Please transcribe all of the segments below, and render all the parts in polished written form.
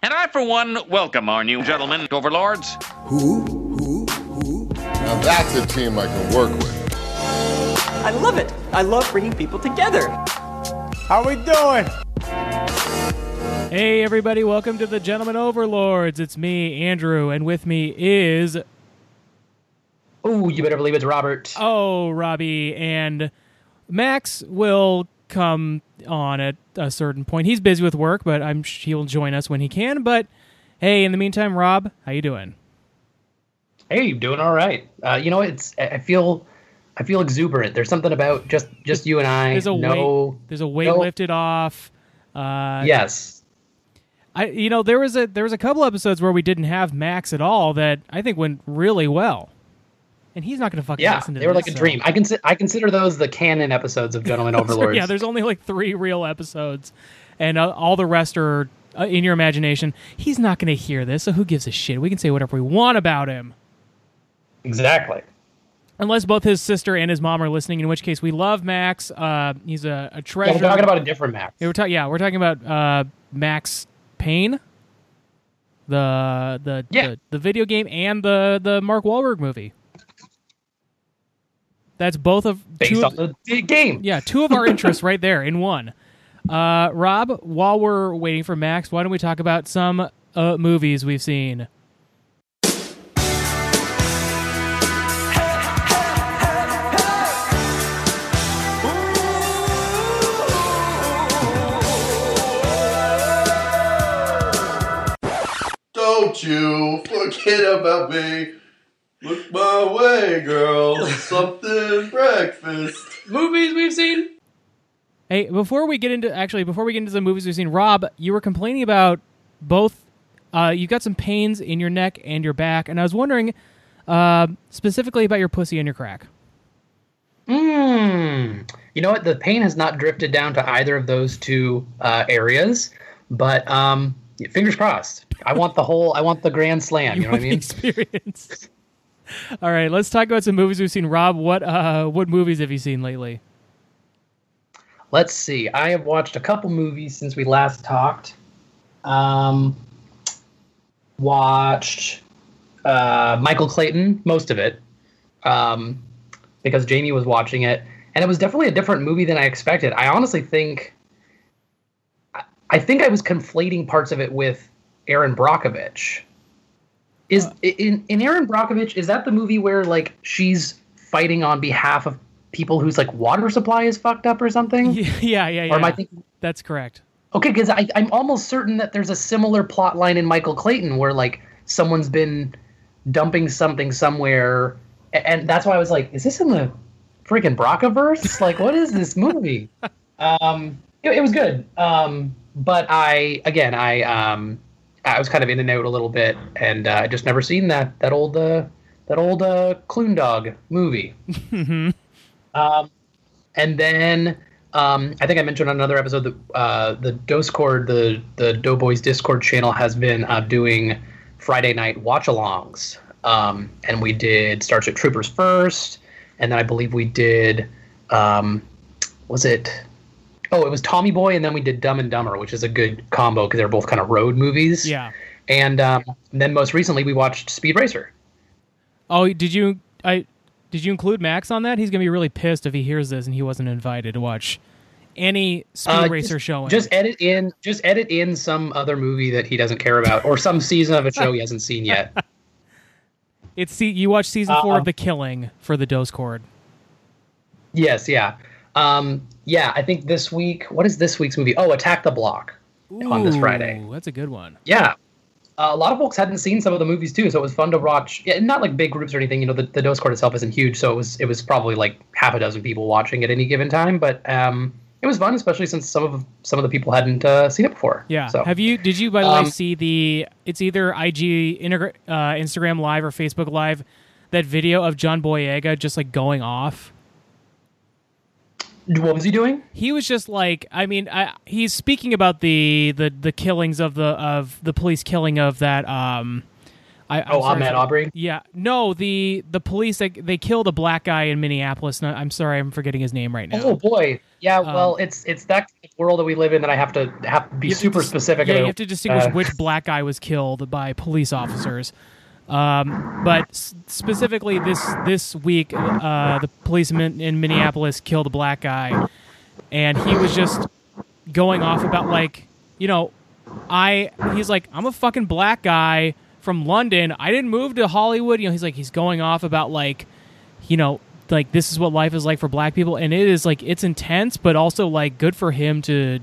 And I, for one, welcome our new gentlemen, overlords. Who? Now that's a team I can work with. I love it. I love bringing people together. How we doing? Hey, everybody. Welcome to the Gentlemen Overlords. It's me, Andrew, and with me is... Oh, you better believe it's Robert. Oh, Robbie. And Max will come on at a certain point. He's busy with work, but I'm sure he'll join us when he can. But hey, in the meantime, Rob, how you doing? Hey, doing all right. You know, I feel exuberant. There's something about just you and I. There's a weight lifted off. Yes. There was a couple episodes where we didn't have Max at all that I think went really well. And he's not going to fucking listen to this. Yeah, they were like a dream. I consider those the canon episodes of Gentlemen Overlords. Yeah, there's only like 3 real episodes, and all the rest are in your imagination. He's not going to hear this, so who gives a shit? We can say whatever we want about him. Exactly. Unless both his sister and his mom are listening, in which case we love Max. He's a treasure. Yeah, we're talking about a different Max. We're talking about Max Payne, the video game and the Mark Wahlberg movie. That's both of based on the game. Yeah, 2 of our interests right there in one. Rob, while we're waiting for Max, why don't we talk about some movies we've seen? Don't you forget about me. Look my way, girl. Something breakfast. Movies we've seen. Hey, before we get into the movies we've seen, Rob, you were complaining about both. You got some pains in your neck and your back, and I was wondering specifically about your pussy and your crack. You know what? The pain has not drifted down to either of those 2 areas, but fingers crossed. I want the grand slam. You know what I mean? Experience. All right, let's talk about some movies we've seen. Rob, what movies have you seen lately? Let's see. I have watched a couple movies since we last talked. Watched Michael Clayton, most of it, because Jamie was watching it. And it was definitely a different movie than I expected. I honestly think... I was conflating parts of it with Erin Brockovich. Is in Erin Brockovich, is that the movie where like she's fighting on behalf of people whose like water supply is fucked up or something? Yeah. Or am I thinking? That's correct. Okay, because I'm almost certain that there's a similar plot line in Michael Clayton where like someone's been dumping something somewhere, and that's why I was like, is this in the freaking Brockaverse? Like, what is this movie? It was good, but I was kind of in and out a little bit, and I just never seen that old Clune Dog movie. And then I think I mentioned on another episode that the Discord, the Doughboys Discord channel, has been doing Friday night watch-alongs, and we did Starship Troopers first, and then I believe we did it was Tommy Boy, and then we did Dumb and Dumber, which is a good combo because they're both kind of road movies. Yeah. And then most recently we watched Speed Racer. Oh, did you include Max on that? He's going to be really pissed if he hears this and he wasn't invited to watch any Speed Racer showing. Just edit in some other movie that he doesn't care about or some season of a show he hasn't seen yet. You watched season 4 of The Killing for the Discord. Yes, yeah. Yeah, I think this week... What is this week's movie? Oh, Attack the Block. Ooh, on this Friday. That's a good one. Yeah. A lot of folks hadn't seen some of the movies, too, so it was fun to watch. Yeah, not like big groups or anything. You know, the Discord itself isn't huge, so it was probably like half a dozen people watching at any given time. But it was fun, especially since some of the people hadn't seen it before. Yeah. So. Did you, by the way, see the... It's either IG, Instagram Live or Facebook Live, that video of John Boyega just like going off? What was he doing? He was just like, he's speaking about the killings of the police killing of that. Ahmaud Arbery. Yeah, no, the police, they killed a black guy in Minneapolis. No, I'm sorry, I'm forgetting his name right now. Oh boy, Yeah, well, it's that world that we live in that I have to be super specific about. Yeah, you have to distinguish which black guy was killed by police officers. But specifically this week, the policeman in Minneapolis killed a black guy, and he was just going off about he's like, I'm a fucking black guy from London. I didn't move to Hollywood. You know, he's going off about this is what life is like for black people. And it is it's intense, but also good for him to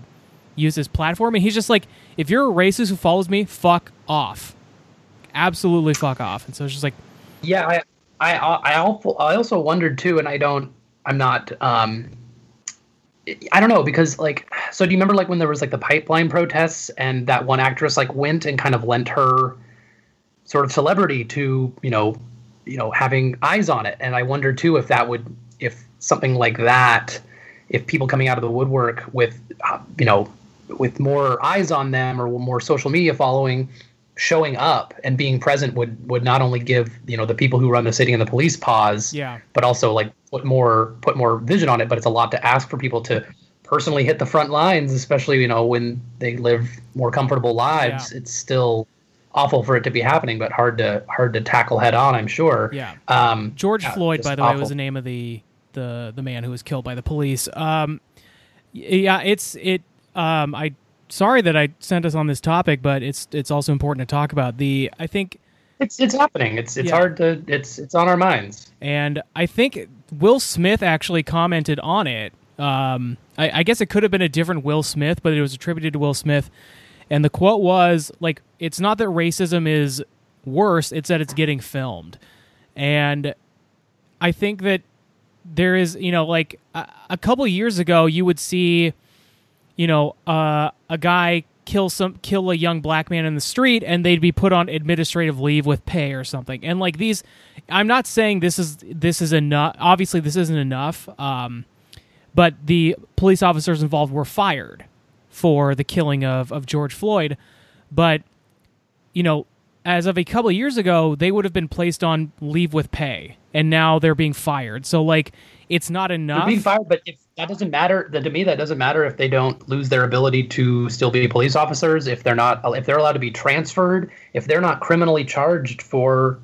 use his platform. And he's just like, if you're a racist who follows me, fuck off. Absolutely fuck off. And so it's just I also wondered too, and I don't know, because so do you remember when there was the pipeline protests and that one actress went and kind of lent her sort of celebrity to having eyes on it? And I wonder too if that would, if something like that, if people coming out of the woodwork with with more eyes on them or more social media following, showing up and being present would not only give the people who run the city and the police pause, but also put more vision on it. But it's a lot to ask for people to personally hit the front lines, especially when they live more comfortable lives. It's still awful for it to be happening, but hard to tackle head on, I'm sure. George Floyd, by the way, was the name of the man who was killed by the police. Sorry that I sent us on this topic, but it's also important to talk about. I think it's happening. It's hard to it's on our minds. And I think Will Smith actually commented on it. I guess it could have been a different Will Smith, but it was attributed to Will Smith. And the quote was it's not that racism is worse, it's that it's getting filmed. And I think that there is, a couple years ago you would see a guy kill a young black man in the street, and they'd be put on administrative leave with pay or something. And these, I'm not saying this is enough. Obviously, this isn't enough. But the police officers involved were fired for the killing of George Floyd. But as of a couple of years ago, they would have been placed on leave with pay, and now they're being fired. So it's not enough. They're being fired, but if that doesn't matter. To me, that doesn't matter if they don't lose their ability to still be police officers, if they're allowed to be transferred, if they're not criminally charged for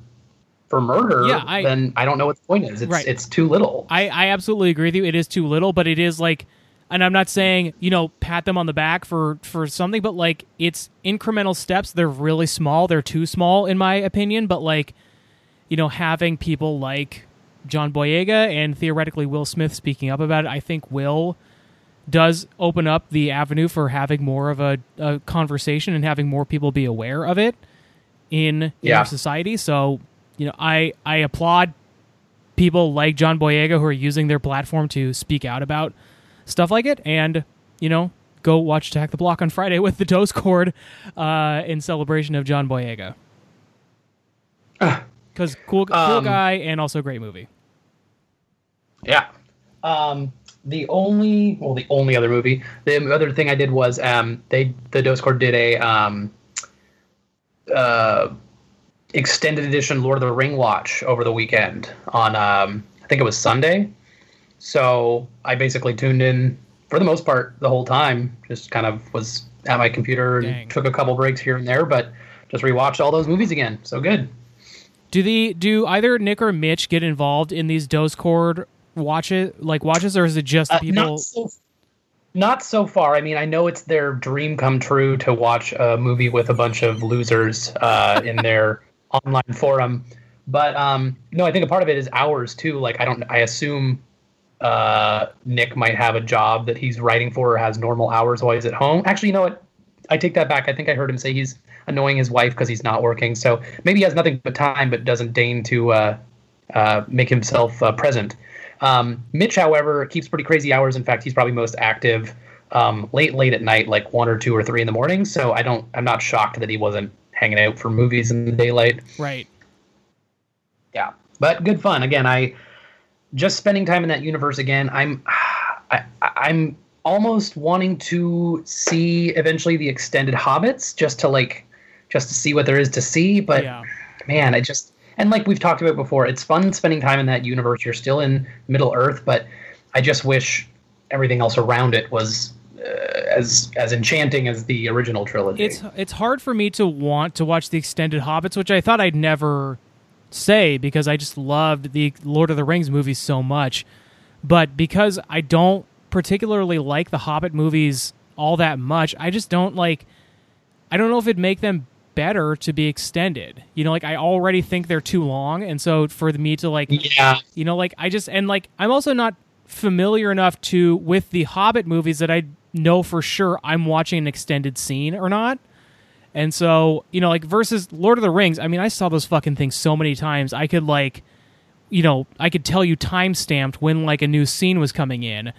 murder, then I don't know what the point is. It's right. It's too little. I absolutely agree with you. It is too little, but it is and I'm not saying, pat them on the back for something, but it's incremental steps. They're really small. They're too small in my opinion, but having people John Boyega and theoretically Will Smith speaking up about it, I think Will does open up the avenue for having more of a conversation and having more people be aware of it in our society. So, I applaud people like John Boyega who are using their platform to speak out about stuff like it. And, go watch Attack the Block on Friday with the Discord in celebration of John Boyega. Because cool guy and also great movie. Yeah. The only other movie, the other thing I did was the Discord did a extended edition Lord of the Ring watch over the weekend on I think it was Sunday. So I basically tuned in for the most part the whole time, just kind of was at my computer and took a couple breaks here and there, but just rewatched all those movies again. So good. Do either Nick or Mitch get involved in these Discord watches, or is it just people? Not so far. I mean, I know it's their dream come true to watch a movie with a bunch of losers in their online forum. But no, I think a part of it is ours too. I assume Nick might have a job that he's writing for or has normal hours while he's at home. Actually, you know what? I take that back. I think I heard him say he's annoying his wife because he's not working, so maybe he has nothing but time but doesn't deign to make himself present. Mitch, however, keeps pretty crazy hours. In fact, he's probably most active late at night, 1 or 2 or 3 in the morning, so I'm not shocked that he wasn't hanging out for movies in the daylight. Right. Yeah, but good fun. Again, I just spending time in that universe again. I'm almost wanting to see eventually the extended Hobbits just to see what there is to see. But man, we've talked about it before, it's fun spending time in that universe. You're still in Middle Earth, but I just wish everything else around it was as enchanting as the original trilogy. It's hard for me to want to watch the extended Hobbits, which I thought I'd never say because I just loved the Lord of the Rings movies so much. But because I don't particularly like the Hobbit movies all that much, I just don't like... I don't know if it'd make them better to be extended. You know, like, I already think they're too long, and so for me to, like... Yeah. You know, like, I just... And, like, I'm also not familiar enough to... With the Hobbit movies that I know for sure I'm watching an extended scene or not. And so, you know, like, versus Lord of the Rings, I mean, I saw those fucking things so many times. I could, like... You know, I could tell you time-stamped when, like, a new scene was coming in.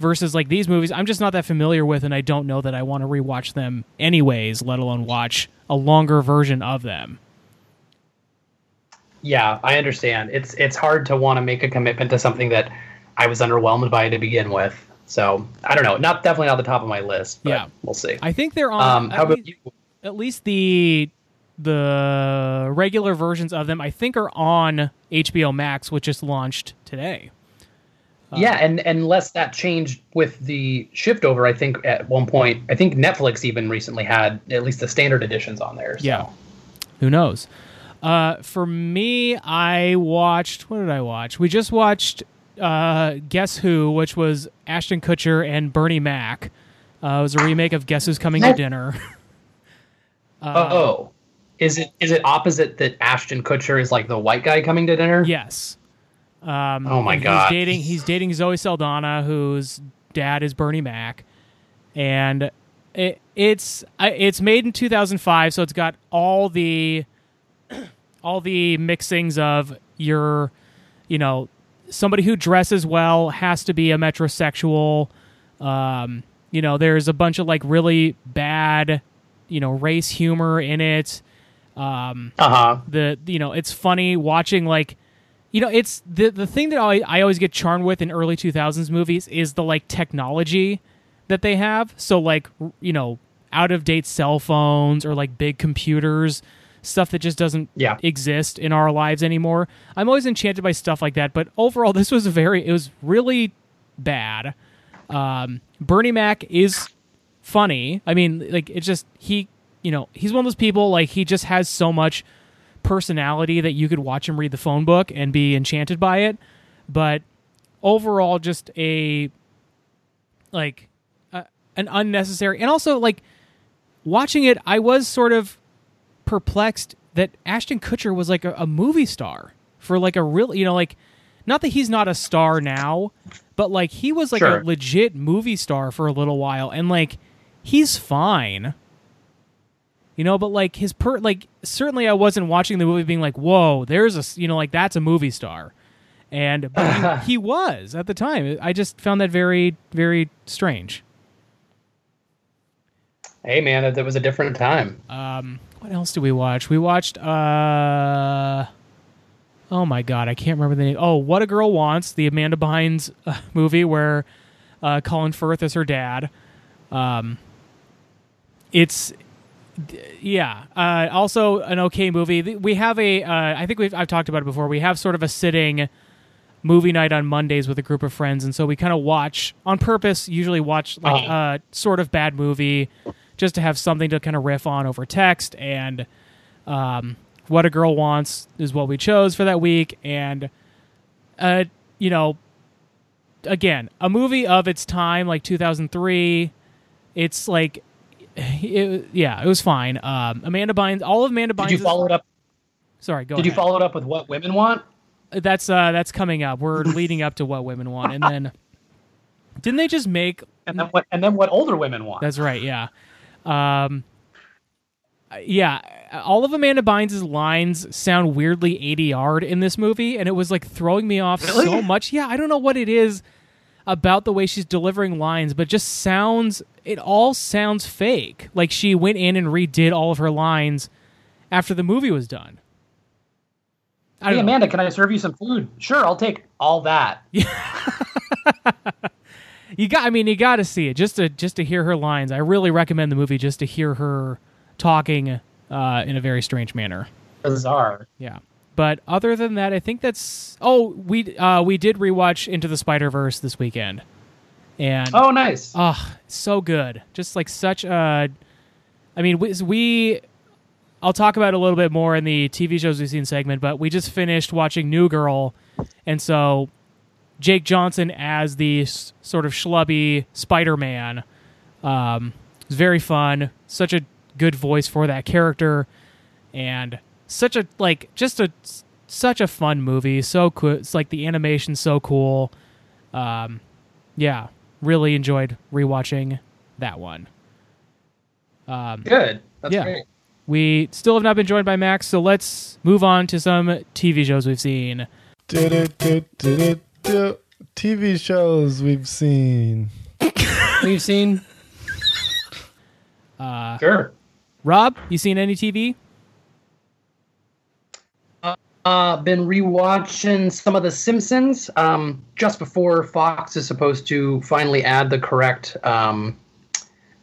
Versus, like, these movies, I'm just not that familiar with, and I don't know that I want to rewatch them anyways, let alone watch a longer version of them. Yeah, I understand. It's hard to want to make a commitment to something that I was underwhelmed by to begin with. So, I don't know. Definitely not the top of my list, but yeah. We'll see. I think they're on... how about you? At least the regular versions of them, I think, are on HBO Max, which just launched today. Yeah, and unless that changed with the shift over, I think at one point, I think Netflix even recently had at least the standard editions on there. So. Yeah, who knows? For me, what did I watch? We just watched Guess Who, which was Ashton Kutcher and Bernie Mac. It was a remake of Guess Who's Coming to Dinner. Is it opposite that Ashton Kutcher is like the white guy coming to dinner? Yes. Oh my God. He's dating Zoe Saldana, whose dad is Bernie Mac, and it's made in 2005, so it's got all the mixings of your, you know, somebody who dresses well has to be a metrosexual. You know, there's a bunch of like really bad, you know, race humor in it. It's funny watching, like, you know, it's the thing that I always get charmed with in early 2000s movies is the like technology that they have. So like, you know, out of date cell phones or like big computers, stuff that just doesn't exist in our lives anymore. I'm always enchanted by stuff like that. But overall, this was it was really bad. Bernie Mac is funny. I mean, like, it's just, you know, he's one of those people, like, he just has so much personality that you could watch him read the phone book and be enchanted by it. But overall, just an unnecessary... And also, like, watching it, I was sort of perplexed that Ashton Kutcher was, like, a movie star for, like, a real... You know, like, not that he's not a star now, but, like, he was, like, a legit movie star for a little while. And, like, he's fine... You know, but like certainly I wasn't watching the movie being like, whoa, there's a, you know, like, that's a movie star. And but he was at the time. I just found that very, very strange. Hey man, that was a different time. What else did we watch? We watched, oh my God, I can't remember the name. Oh, What a Girl Wants, the Amanda Bynes movie where Colin Firth is her dad. Also an okay movie. We have I've talked about it before. We have sort of a sitting movie night on Mondays with a group of friends. And so we kind of usually watch like a sort of bad movie just to have something to kind of riff on over text. And What a Girl Wants is what we chose for that week. And, you know, again, a movie of its time, like 2003, it's like, it was fine. Amanda Bynes, all of Amanda Bynes. Did you follow it up? Sorry, go ahead. Did you follow it up with What Women Want? That's coming up. We're leading up to What Women Want, and then didn't they just make? And then What Older Women Want? That's right. Yeah. Yeah. All of Amanda Bynes' lines sound weirdly ADR'd in this movie, and it was like throwing me off so much. Yeah, I don't know what it is about the way she's delivering lines, but just it all sounds fake. Like she went in and redid all of her lines after the movie was done. Hey, Amanda, can I serve you some food? Sure, I'll take all that. You got to see it just to hear her lines. I really recommend the movie just to hear her talking in a very strange manner. Bizarre. Yeah. But other than that, I think we did rewatch Into the Spider-Verse this weekend. And oh, nice. Oh, so good. Just like such a... I mean, I'll talk about it a little bit more in the TV shows we've seen segment, but we just finished watching New Girl, and so Jake Johnson as the sort of schlubby Spider-Man was very fun. Such a good voice for that character, and such a fun movie. So cool. It's like the animation's so cool. Yeah, really enjoyed rewatching that one. Good. That's great. We still have not been joined by Max, so let's move on to some TV shows we've seen. TV shows we've seen. We've seen. Sure. Rob, you seen any TV? Been rewatching some of The Simpsons just before Fox is supposed to finally add the correct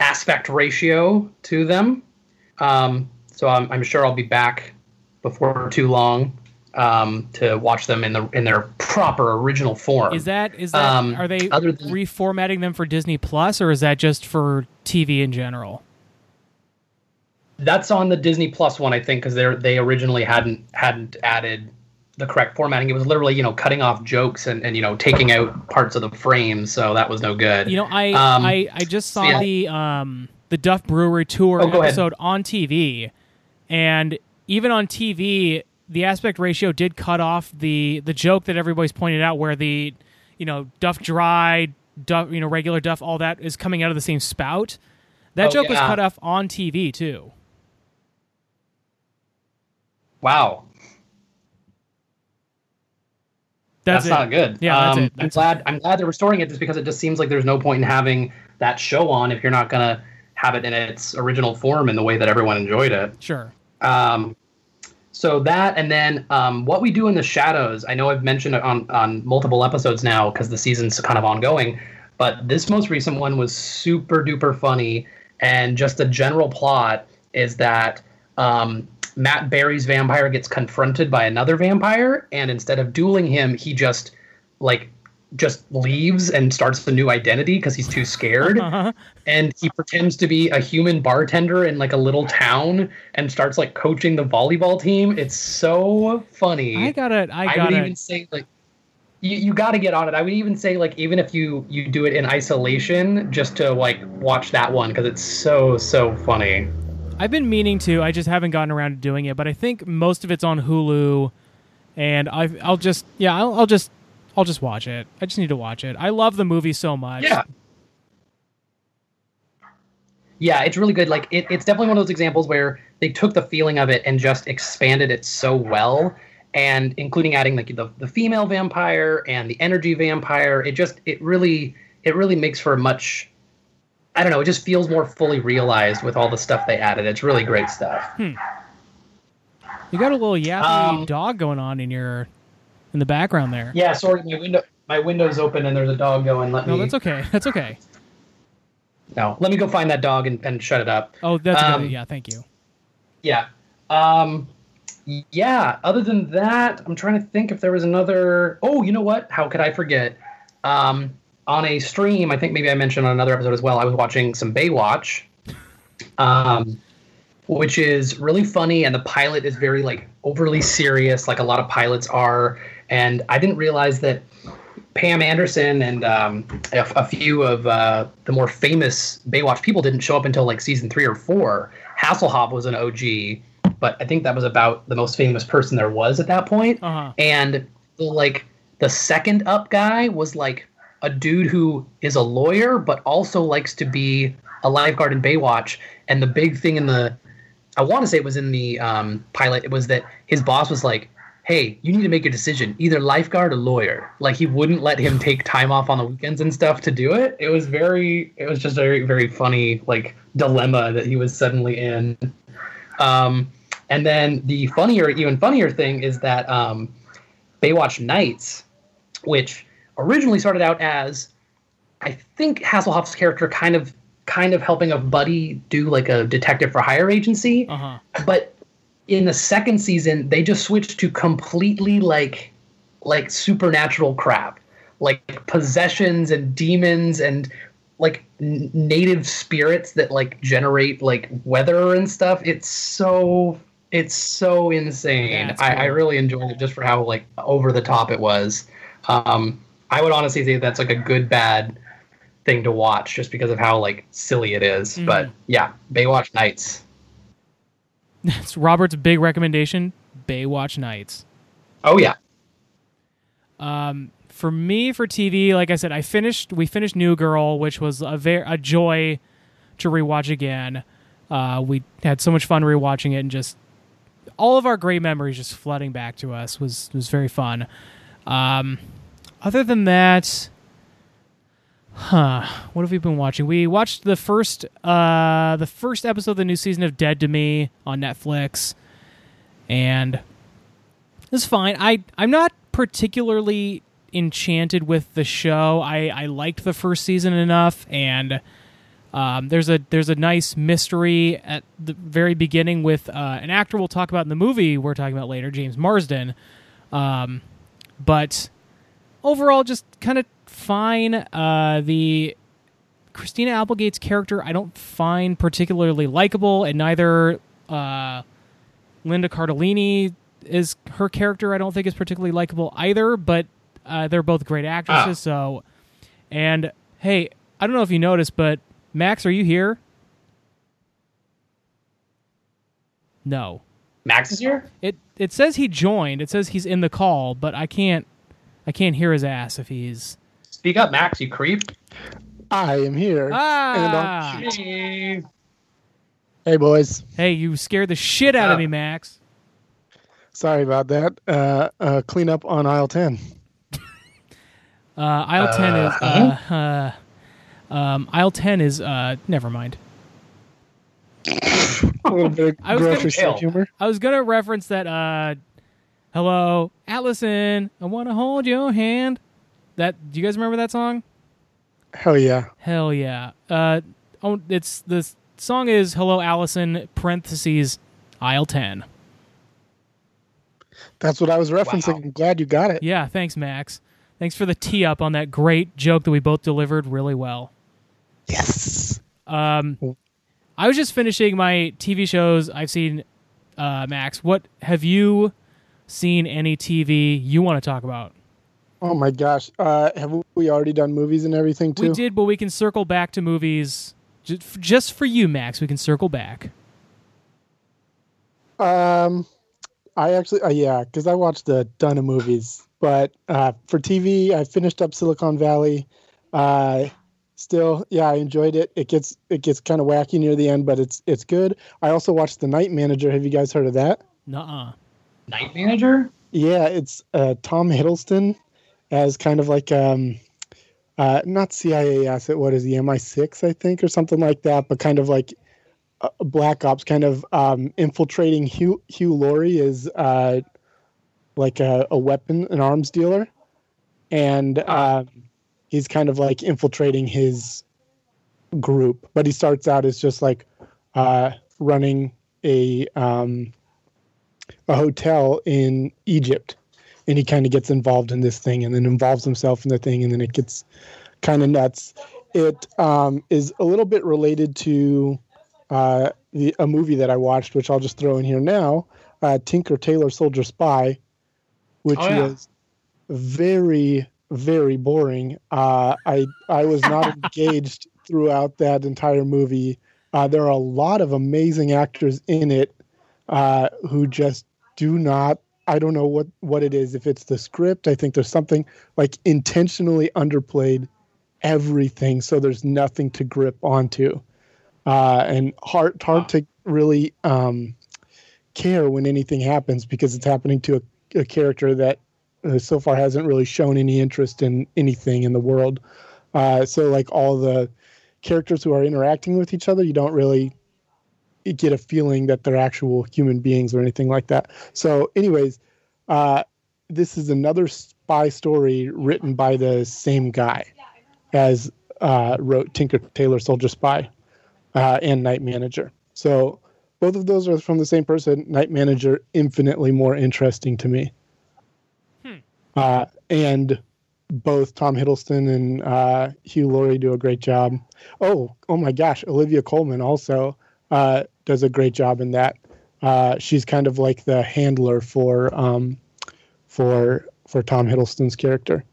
aspect ratio to them. So I'm sure I'll be back before too long to watch them in their proper original form. Is that are they reformatting them for Disney Plus, or is that just for TV in general? That's on the Disney Plus one, I think, because they originally hadn't added the correct formatting. It was literally, cutting off jokes and taking out parts of the frames, so that was no good. I just saw the Duff Brewery Tour episode on TV, and even on TV, the aspect ratio did cut off the joke that everybody's pointed out, where the Duff Dry, Duff regular Duff, all that is coming out of the same spout. That joke was cut off on TV too. Wow. That's not good. Yeah, that's it. I'm glad they're restoring it, just because it just seems like there's no point in having that show on if you're not going to have it in its original form in the way that everyone enjoyed it. Sure. So that, and then What We Do in the Shadows. I know I've mentioned it on multiple episodes now because the season's kind of ongoing, but this most recent one was super duper funny. And just the general plot is that Matt Berry's vampire gets confronted by another vampire, and instead of dueling him, he just leaves and starts a new identity because he's too scared. Uh-huh. And he pretends to be a human bartender in a little town and starts coaching the volleyball team. It's so funny. You got to get on it. I would even say even if you do it in isolation, just to watch that one, because it's so funny. I've been meaning to. I just haven't gotten around to doing it, but I think most of it's on Hulu, and I'll just watch it. I just need to watch it. I love the movie so much. Yeah, it's really good. It's definitely one of those examples where they took the feeling of it and just expanded it so well, and including adding the female vampire and the energy vampire. It really makes for much. I don't know. It just feels more fully realized with all the stuff they added. It's really great stuff. You got a little yappy dog going on in the background there. Yeah, sorry, my window's open and there's a dog going. No, that's okay. That's okay. No, let me go find that dog and shut it up. Oh, that's good. Yeah, thank you. Yeah. Yeah, other than that, I'm trying to think if there was another... Oh, you know what? How could I forget? On a stream, I think maybe I mentioned on another episode as well, I was watching some Baywatch, which is really funny, and the pilot is very, overly serious, like a lot of pilots are. And I didn't realize that Pam Anderson and a few of the more famous Baywatch people didn't show up until, season 3 or 4. Hasselhoff was an OG, but I think that was about the most famous person there was at that point. Uh-huh. And, the second up guy was, a dude who is a lawyer but also likes to be a lifeguard in Baywatch. And the big thing I want to say it was in the pilot, it was that his boss was like, hey, you need to make your decision, either lifeguard or lawyer. He wouldn't let him take time off on the weekends and stuff to do it. It was just a very, very funny, dilemma that he was suddenly in. And then the even funnier thing is that Baywatch Nights, which... originally started out as, I think, Hasselhoff's character kind of helping a buddy do a detective for hire agency. Uh-huh. But in the second season, they just switched to completely supernatural crap. like possessions and demons and like native spirits that like generate like weather and stuff. It's so insane. Yeah, cool. I really enjoyed it just for how like over the top it was. I would honestly say that's like a good bad thing to watch just because of how like silly it is. Mm. But yeah, Baywatch Nights. That's Robert's big recommendation. Baywatch Nights. Oh yeah. For me, for TV, like I said, we finished New Girl, which was a joy to rewatch again. We had so much fun rewatching it, and just all of our great memories just flooding back to us was very fun. Other than that, what have we been watching? We watched the first episode of the new season of Dead to Me on Netflix, and it's fine. I'm not particularly enchanted with the show. I liked the first season enough, and there's a nice mystery at the very beginning with an actor we'll talk about in the movie we're talking about later, James Marsden. But overall, just kind of fine. The Christina Applegate's character I don't find particularly likable, and neither Linda Cardellini is her character. I don't think is particularly likable either, but they're both great actresses. So, and hey, I don't know if you noticed, but Max, are you here? No. Max is here? It says he joined. It says he's in the call, but I can't hear his ass if he's. Speak up, Max, you creep. I am here. Ah. And hey, boys. Hey, you scared the shit out of me, Max. Sorry about that. Clean up on aisle 10. Aisle 10 is never mind. A little bit of grocery store humor. I was going to reference that, hello, Allison, I want to hold your hand. Do you guys remember that song? Hell yeah. Hell yeah. It's the song is Hello, Allison, parentheses, aisle 10. That's what I was referencing. Wow. I'm glad you got it. Yeah, thanks, Max. Thanks for the tee up on that great joke that we both delivered really well. Yes. I was just finishing my TV shows I've seen. Max, what have you seen? Any TV you want to talk about? Oh my gosh, have we already done movies and everything too? We did, but we can circle back to movies just for you, Max. We can circle back. I actually, because I watched a ton of movies. But for TV, I finished up Silicon Valley. I enjoyed it. It gets kind of wacky near the end, but it's good. I also watched The Night Manager. Have you guys heard of that? Nuh-uh. Night Manager? Yeah, it's Tom Hiddleston as kind of like not CIA asset. What is he? MI6, I think, or something like that. But kind of like Black Ops, kind of infiltrating Hugh Laurie is. Like a weapon, an arms dealer, and he's kind of like infiltrating his group. But he starts out as just like running a hotel in Egypt, and he kind of gets involved in this thing, and then involves himself in the thing, and then it gets kind of nuts. It is a little bit related to a movie that I watched, which I'll just throw in here now, Tinker Tailor Soldier Spy. Which was very, very boring. I was not engaged throughout that entire movie. There are a lot of amazing actors in it who just do not. I don't know what it is. If it's the script, I think there's something like intentionally underplayed everything, so there's nothing to grip onto, and hard to really care when anything happens because it's happening to a character that so far hasn't really shown any interest in anything in the world. So like all the characters who are interacting with each other, you don't really get a feeling that they're actual human beings or anything like that. So anyways, this is another spy story written by the same guy as wrote Tinker Tailor Soldier Spy and Night Manager. So both of those are from the same person. Night Manager, infinitely more interesting to me. And both Tom Hiddleston and Hugh Laurie do a great job. Oh my gosh, Olivia Colman also does a great job in that. She's kind of like the handler for Tom Hiddleston's character.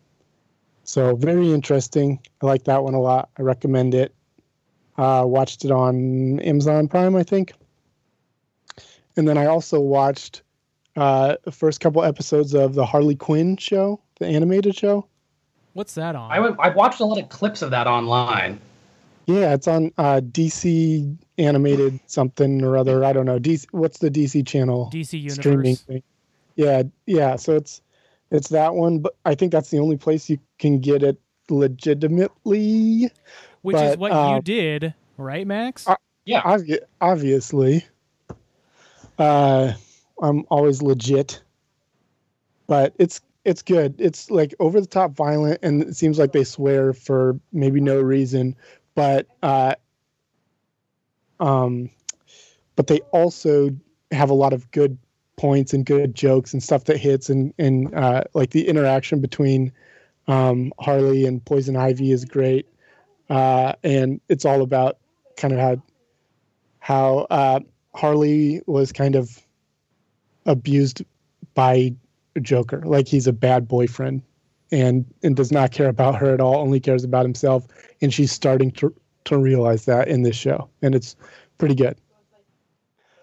So very interesting. I like that one a lot. I recommend it. Watched it on Amazon Prime, I think. And then I also watched the first couple episodes of the Harley Quinn show, the animated show. What's that on? I watched a lot of clips of that online. Yeah, it's on DC animated something or other. I don't know. DC, what's the DC channel? DC Universe. Streaming thing. Yeah. So it's that one, but I think that's the only place you can get it legitimately. Which is what you did, right, Max? Obviously. I'm always legit, but it's good. It's like over the top violent, and it seems like they swear for maybe no reason. But they also have a lot of good points and good jokes and stuff that hits, and like the interaction between Harley and Poison Ivy is great, and it's all about kind of how Harley was kind of abused by Joker, like he's a bad boyfriend. And does not care about her at all, only cares about himself. And she's starting to realize that in this show. And it's pretty good.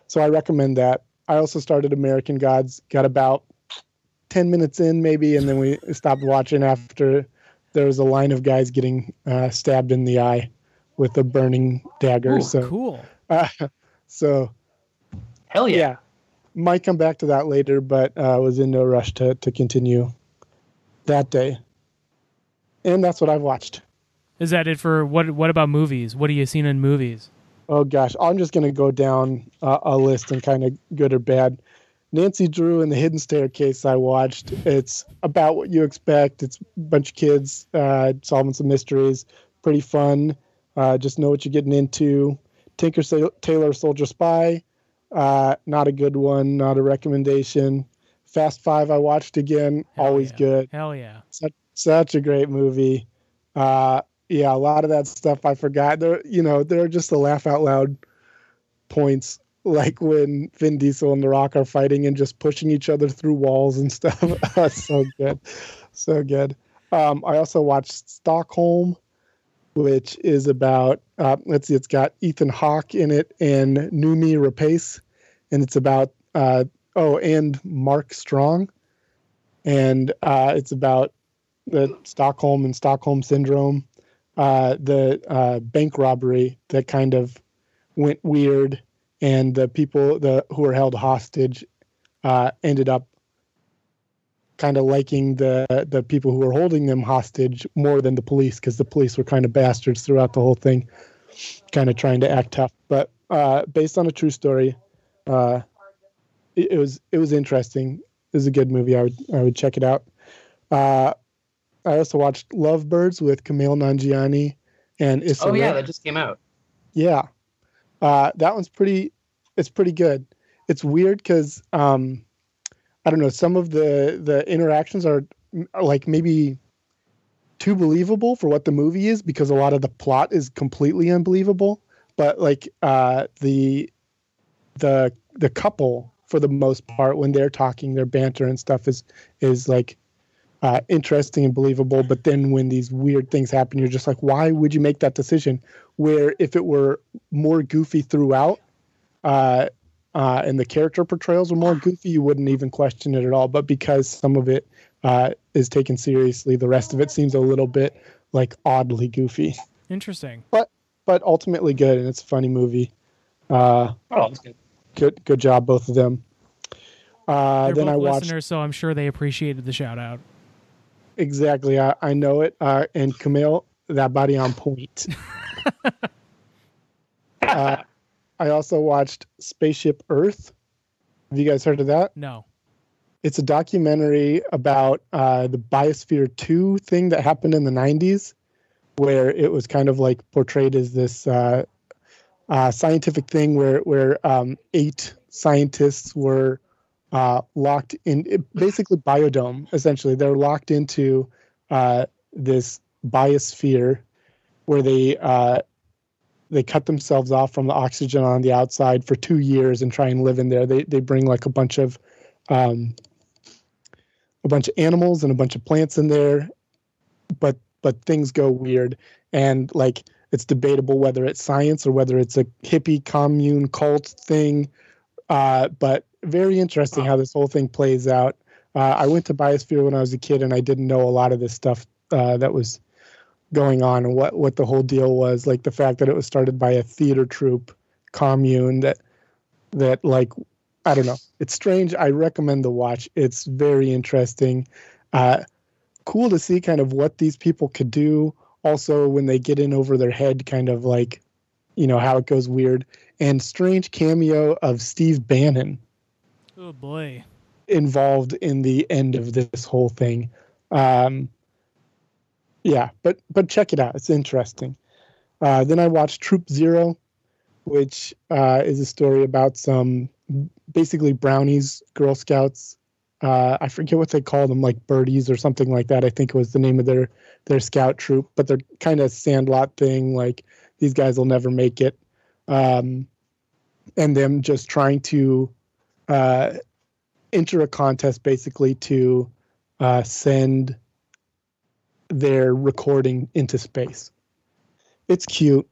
So I recommend that. I also started American Gods, got about 10 minutes in maybe, and then we stopped watching after there was a line of guys getting stabbed in the eye with a burning dagger. Ooh, so cool. So hell yeah. Might come back to that later, but I was in no rush to continue that day. And that's what I've watched. Is that it for what about movies? What have you seen in movies? Oh gosh, I'm just going to go down a list and kind of good or bad. Nancy Drew and the Hidden Staircase I watched. It's about what you expect. It's a bunch of kids solving some mysteries. Pretty fun. Just know what you're getting into. Tinker Tailor Soldier Spy. Not a good one. Not a recommendation. Fast Five I watched again. Always good. Hell yeah. Such a great movie. A lot of that stuff I forgot. There are just the laugh out loud points, like when Vin Diesel and The Rock are fighting and just pushing each other through walls and stuff. So good. I also watched Stockholm, which is about, it's got Ethan Hawke in it and Noomi Rapace. And it's about, and Mark Strong. And it's about the Stockholm and Stockholm Syndrome, the bank robbery that kind of went weird. And the people who were held hostage ended up kind of liking the people who were holding them hostage more than the police, because the police were kind of bastards throughout the whole thing, kind of trying to act tough. But based on a true story, it was interesting. It was a good movie. I would check it out. I also watched Lovebirds with Kumail Nanjiani and Issa. Oh yeah, that just came out. Yeah, that one's pretty. It's pretty good. It's weird because I don't know. Some of the interactions are like maybe too believable for what the movie is, because a lot of the plot is completely unbelievable. But like the couple, for the most part, when they're talking, their banter and stuff is like interesting and believable. But then when these weird things happen, you're just like, why would you make that decision? Where if it were more goofy throughout and the character portrayals were more goofy, you wouldn't even question it at all. But because some of it is taken seriously, the rest of it seems a little bit like oddly goofy. Interesting. But ultimately good, and it's a funny movie. That's good. Good job, both of them. They're both listeners, so I'm sure they appreciated the shout out. Exactly, I know it. And Kumail, that body on point. I also watched Spaceship Earth. Have you guys heard of that? No. It's a documentary about the Biosphere 2 thing that happened in the 90s, where it was kind of like portrayed as this scientific thing where 8 scientists were locked in, basically Biodome. Essentially, they're locked into this biosphere where they cut themselves off from the oxygen on the outside for 2 years and try and live in there. They bring like a bunch of animals and a bunch of plants in there, but things go weird, and like it's debatable whether it's science or whether it's a hippie commune cult thing. But very interesting how this whole thing plays out. I went to Biosphere when I was a kid, and I didn't know a lot of this stuff that was going on and what the whole deal was, like the fact that it was started by a theater troupe commune that like, I don't know. It's strange. I recommend the watch. It's very interesting. Cool to see kind of what these people could do. Also, when they get in over their head, kind of like, you know, how it goes weird. And strange cameo of Steve Bannon. Oh, boy. Involved in the end of this whole thing. Yeah, but check it out. It's interesting. Then I watched Troop Zero, which is a story about some basically brownies, Girl Scouts. I forget what they call them, like birdies or something like that. I think it was the name of their scout troop, but they're kind of Sandlot thing. Like these guys will never make it. And them just trying to enter a contest basically to send their recording into space. It's cute.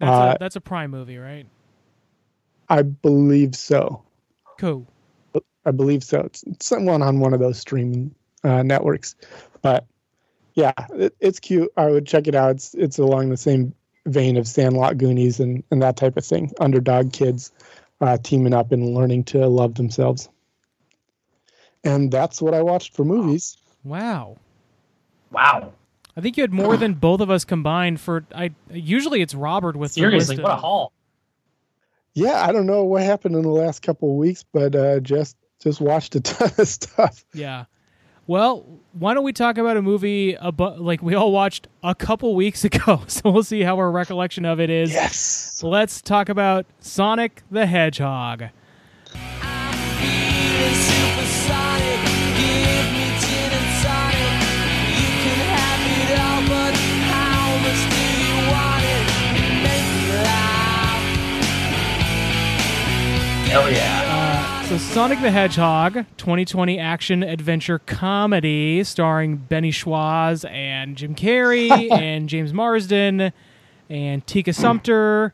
That's a Prime movie, right? I believe so. Cool. I believe so. It's someone on one of those streaming networks, but yeah, it's cute. I would check it out. It's along the same vein of Sandlot, Goonies, and that type of thing. Underdog kids teaming up and learning to love themselves. And that's what I watched for movies. Wow. I think you had more than both of us combined for. Usually it's Robert with. Seriously, what a haul. Yeah, I don't know what happened in the last couple of weeks, but just watched a ton of stuff. Yeah. Well, why don't we talk about a movie like we all watched a couple weeks ago, so we'll see how our recollection of it is. Yes. So let's talk about Sonic the Hedgehog. Oh, yeah. So Sonic the Hedgehog, 2020 action-adventure comedy starring Benny Schwartz and Jim Carrey and James Marsden and Tika Sumpter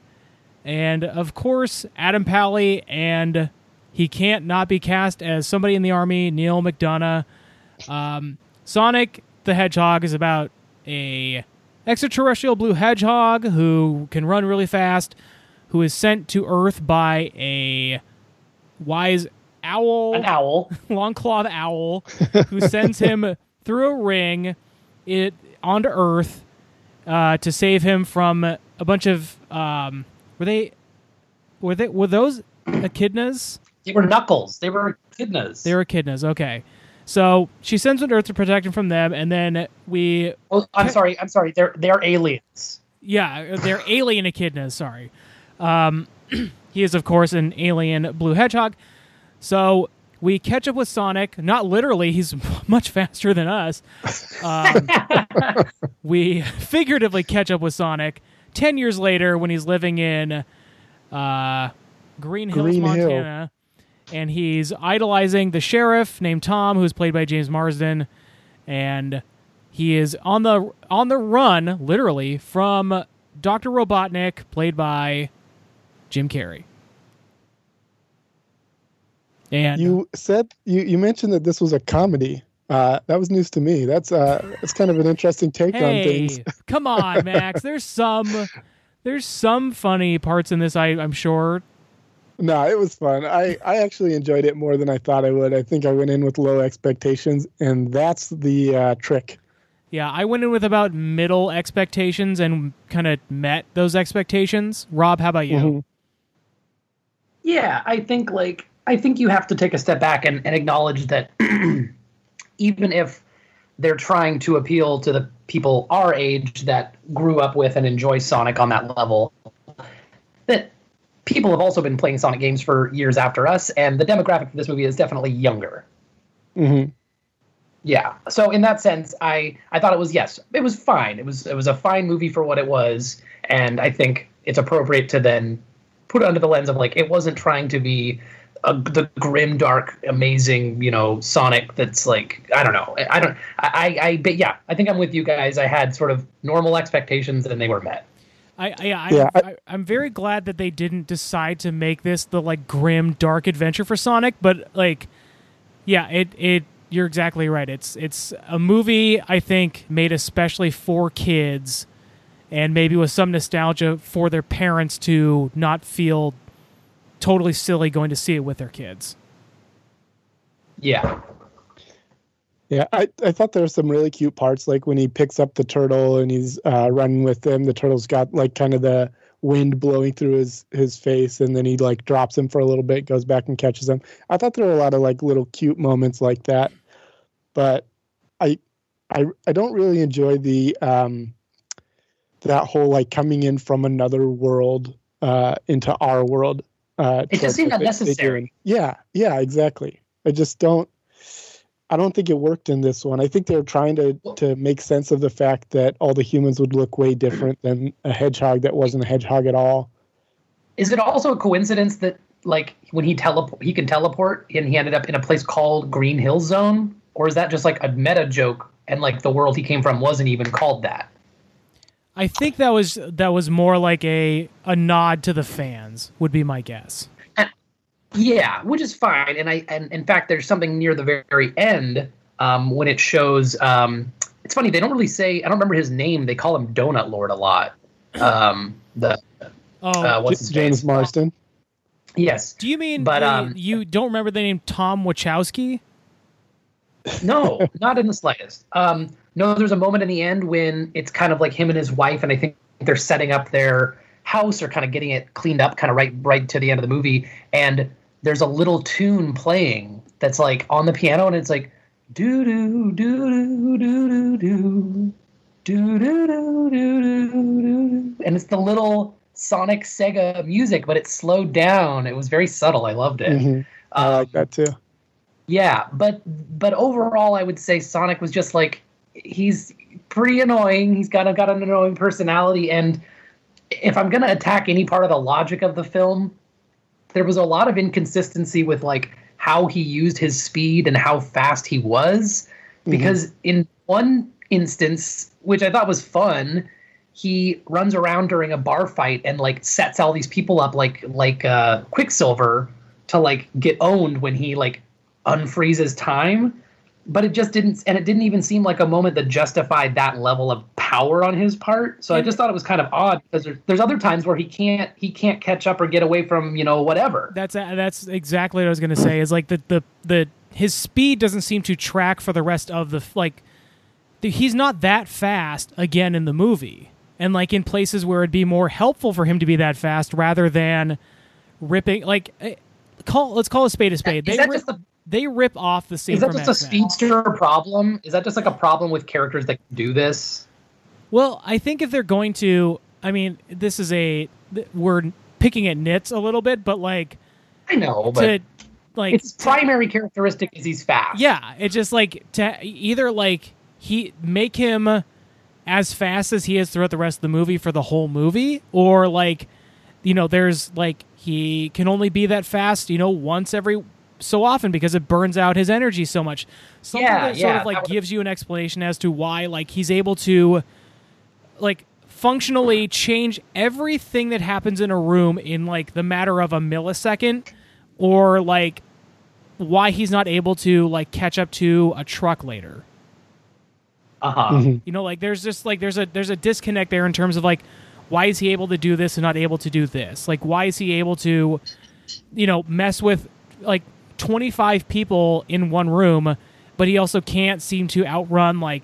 and, of course, Adam Pally, and he can't not be cast as somebody in the Army, Neil McDonough. Sonic the Hedgehog is about a extraterrestrial blue hedgehog who can run really fast, who is sent to Earth by a wise owl, long-clawed owl, who sends him through a ring onto Earth to save him from a bunch of were those echidnas? They were knuckles. They were echidnas. Okay. So she sends him to Earth to protect him from them, and then we. Oh, I'm sorry. They're aliens. Yeah, they're alien echidnas. Sorry. He is, of course, an alien blue hedgehog. So we catch up with Sonic. Not literally. He's much faster than us. We figuratively catch up with Sonic 10 years later when he's living in Green Hills, Montana. And he's idolizing the sheriff named Tom, who's played by James Marsden. And he is on the run, literally, from Dr. Robotnik, played by Jim Carrey. And you said you mentioned that this was a comedy. That was news to me. That's kind of an interesting take on things. Come on, Max. There's some funny parts in this. I'm sure. No, it was fun. I actually enjoyed it more than I thought I would. I think I went in with low expectations, and that's the trick. Yeah, I went in with about middle expectations and kind of met those expectations. Rob, how about you? Mm-hmm. Yeah, I think you have to take a step back and acknowledge that even if they're trying to appeal to the people our age that grew up with and enjoy Sonic on that level, that people have also been playing Sonic games for years after us, and the demographic for this movie is definitely younger. Mm-hmm. Yeah. So in that sense, I thought it was, yes, it was fine. It was a fine movie for what it was. And I think it's appropriate to then put it under the lens of, like, it wasn't trying to be the grim, dark, amazing, you know, Sonic that's like, I don't know. But yeah, I think I'm with you guys. I had sort of normal expectations and they were met. I'm very glad that they didn't decide to make this the, like, grim, dark adventure for Sonic. But, like, yeah, you're exactly right. It's a movie, I think, made especially for kids and maybe with some nostalgia for their parents to not feel totally silly going to see it with their kids. Yeah. Yeah, I thought there were some really cute parts, like when he picks up the turtle and he's running with him. The turtle's got, like, kind of the wind blowing through his face, and then he, like, drops him for a little bit, goes back and catches him. I thought there were a lot of, like, little cute moments like that. But I don't really enjoy the that whole, like, coming in from another world into our world. It just seemed unnecessary. Yeah, exactly. I don't think it worked in this one. I think they were trying to make sense of the fact that all the humans would look way different than a hedgehog that wasn't a hedgehog at all. Is it also a coincidence that, like, when he can teleport and he ended up in a place called Green Hill Zone? Or is that just, like, a meta joke and, like, the world he came from wasn't even called that? I think that was more like a nod to the fans, would be my guess. Yeah, which is fine, and in fact, there's something near the very end when it shows. It's funny, they don't really say. I don't remember his name. They call him Donut Lord a lot. What's his name? James Marsden. Yes. Do you mean? But you don't remember the name Tom Wachowski? No, not in the slightest. No, there's a moment in the end when it's kind of like him and his wife, and I think they're setting up their house or kind of getting it cleaned up, kind of right to the end of the movie, and there's a little tune playing that's, like, on the piano, and it's like do do do do do do do do do do do, and it's the little Sonic Sega music, but it's slowed down. It was very subtle. I loved it. Mm-hmm. I like that too. Yeah, but overall, I would say Sonic was just, like, he's pretty annoying. He's kind of got an annoying personality, and if I'm gonna attack any part of the logic of the film, there was a lot of inconsistency with, like, how he used his speed and how fast he was. Because in one instance, which I thought was fun, he runs around during a bar fight and, like, sets all these people up like Quicksilver to, like, get owned when he, like, unfreezes time. But it just didn't, and it didn't even seem like a moment that justified that level of power on his part. So I just thought it was kind of odd because there's other times where he can't catch up or get away from, you know, whatever. That's exactly what I was going to say. Is, like, the his speed doesn't seem to track for the rest of the, like, he's not that fast again in the movie, and, like, in places where it'd be more helpful for him to be that fast rather than ripping, like, let's call a spade a spade. They rip off the scene. Is that just a speedster problem? Is that just, like, a problem with characters that do this? Well, I think if they're going to, I mean, this is we're picking at nits a little bit, but, like, I know, but like its primary characteristic is he's fast. Yeah, it's just, like, to either, like, he make him as fast as he is throughout the rest of the movie for the whole movie, or, like, you know, there's, like, he can only be that fast, you know, once every so often because it burns out his energy so much. Something that sort of, like, gives you an explanation as to why, like, he's able to, like, functionally change everything that happens in a room in, like, the matter of a millisecond, or, like, why he's not able to, like, catch up to a truck later. Uh-huh. Mm-hmm. You know, like, there's just, like, there's a disconnect there in terms of, like, why is he able to do this and not able to do this? Like, why is he able to, you know, mess with, like, 25 people in one room, but he also can't seem to outrun, like,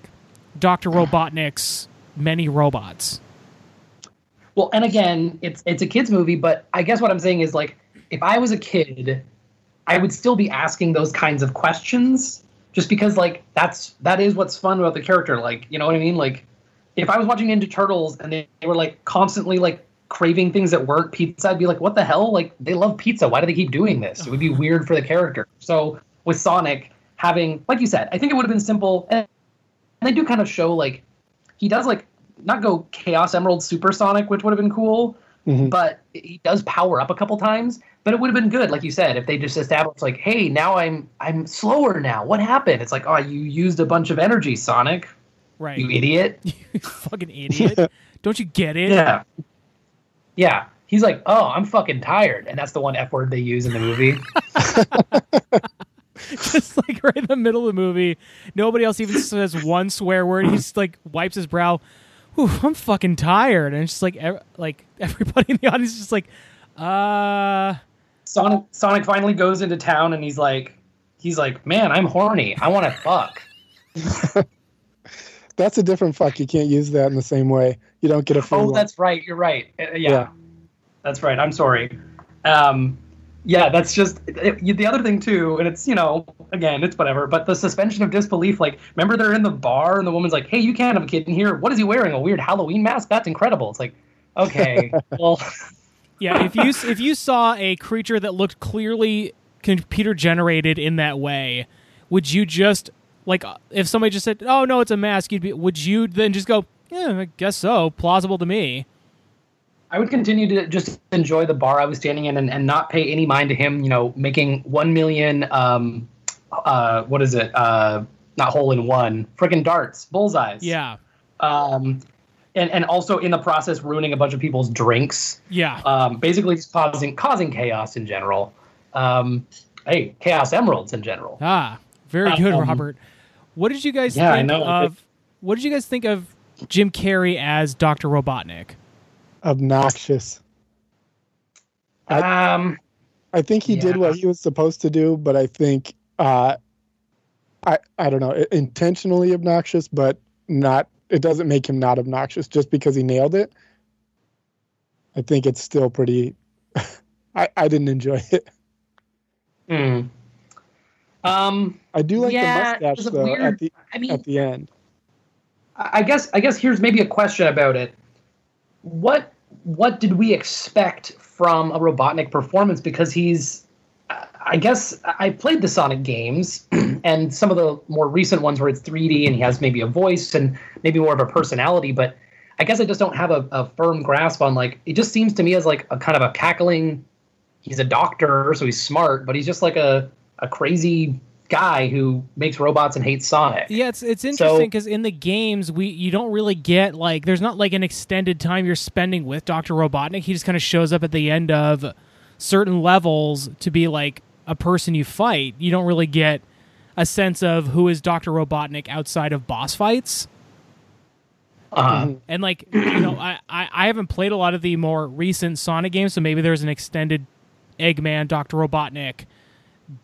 Dr. Robotnik's many robots. Well, and again, it's a kid's movie, but I guess what I'm saying is, like, if I was a kid, I would still be asking those kinds of questions just because, like, that is what's fun about the character. Like, you know what I mean? Like, if I was watching Ninja Turtles and they were, like, constantly, like, craving things that weren't pizza, I'd be like, what the hell? Like, they love pizza. Why do they keep doing this? It would be weird for the character. So with Sonic, having, like you said, I think it would have been simple. And they do kind of show, like, he does, like, not go Chaos Emerald Supersonic, which would have been cool, mm-hmm. but he does power up a couple times. But it would have been good, like you said, if they just established, like, hey, now I'm slower now. What happened? It's like, oh, you used a bunch of energy, Sonic. Right. You idiot. You fucking idiot. Don't you get it? Yeah. Yeah. He's like, oh, I'm fucking tired. And that's the one F word they use in the movie. Just like right in the middle of the movie. Nobody else even says one swear word. He's like wipes his brow. Ooh, I'm fucking tired. And it's just like everybody in the audience is just like, Sonic finally goes into town and he's like, man, I'm horny. I want to fuck. That's a different fuck. You can't use that in the same way. You don't get a full. Oh, that's right. You're right. Yeah. That's right. I'm sorry. Yeah, that's just the other thing too. And it's, you know, again, it's whatever, but the suspension of disbelief, like, remember they're in the bar and the woman's like, hey, you can't have a kid in here. What is he wearing? A weird Halloween mask? That's incredible. It's like, okay, well. Yeah, if you saw a creature that looked clearly computer generated in that way, would you just, like, if somebody just said, "Oh no, it's a mask," would you then just go, "Yeah, I guess so, plausible to me." I would continue to just enjoy the bar I was standing in and not pay any mind to him, you know, making 1 million not hole in one, freaking darts, bullseyes. Yeah. And also in the process ruining a bunch of people's drinks. Yeah. Basically just causing chaos in general. Hey, Chaos Emeralds in general. Ah, very good, Robert. What did you guys think of? What did you guys think of Jim Carrey as Dr. Robotnik? Obnoxious. I think he did what he was supposed to do, but I think I don't know, intentionally obnoxious, but not. It doesn't make him not obnoxious just because he nailed it. I think it's still pretty. I didn't enjoy it. Mm. I do like the mustache though. Weird, at the end. I guess here's maybe a question about it. What did we expect from a Robotnik performance? Because he's. I guess I played the Sonic games and some of the more recent ones where it's 3D and he has maybe a voice and maybe more of a personality, but I guess I just don't have a firm grasp on, like, it just seems to me as like a kind of a cackling, he's a doctor, so he's smart, but he's just like a crazy guy who makes robots and hates Sonic. Yeah, it's interesting because in the games, you don't really get, like, there's not like an extended time you're spending with Dr. Robotnik. He just kind of shows up at the end of certain levels to be like a person you fight. You don't really get a sense of who is Dr. Robotnik outside of boss fights. And like, you know, I haven't played a lot of the more recent Sonic games, so maybe there's an extended Eggman, Dr. Robotnik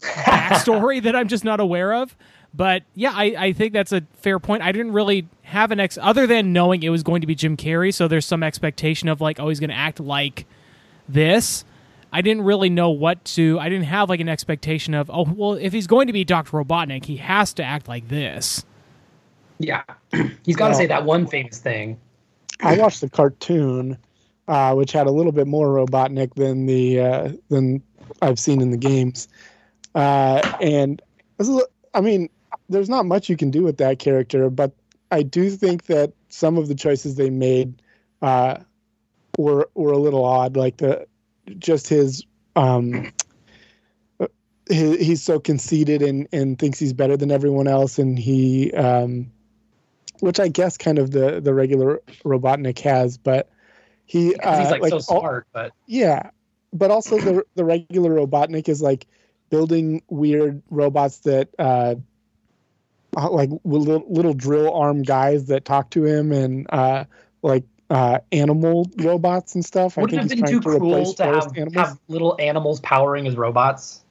backstory that I'm just not aware of. But yeah, I think that's a fair point. I didn't really have an other than knowing it was going to be Jim Carrey, so there's some expectation of like, oh, he's going to act like this. I didn't really know I didn't have like an expectation of, oh, well, if he's going to be Dr. Robotnik, he has to act like this. Yeah. He's got to say that one famous thing. I watched the cartoon, which had a little bit more Robotnik than than I've seen in the games. And this is, I mean, there's not much you can do with that character, but I do think that some of the choices they made were a little odd. Like just he's so conceited and thinks he's better than everyone else, and he which I guess kind of the regular Robotnik has, but he's like so smart, but yeah, but also the regular Robotnik is like building weird robots that like little drill arm guys that talk to him, and animal robots and stuff. Wouldn't it have been too cruel to have little animals powering his robots?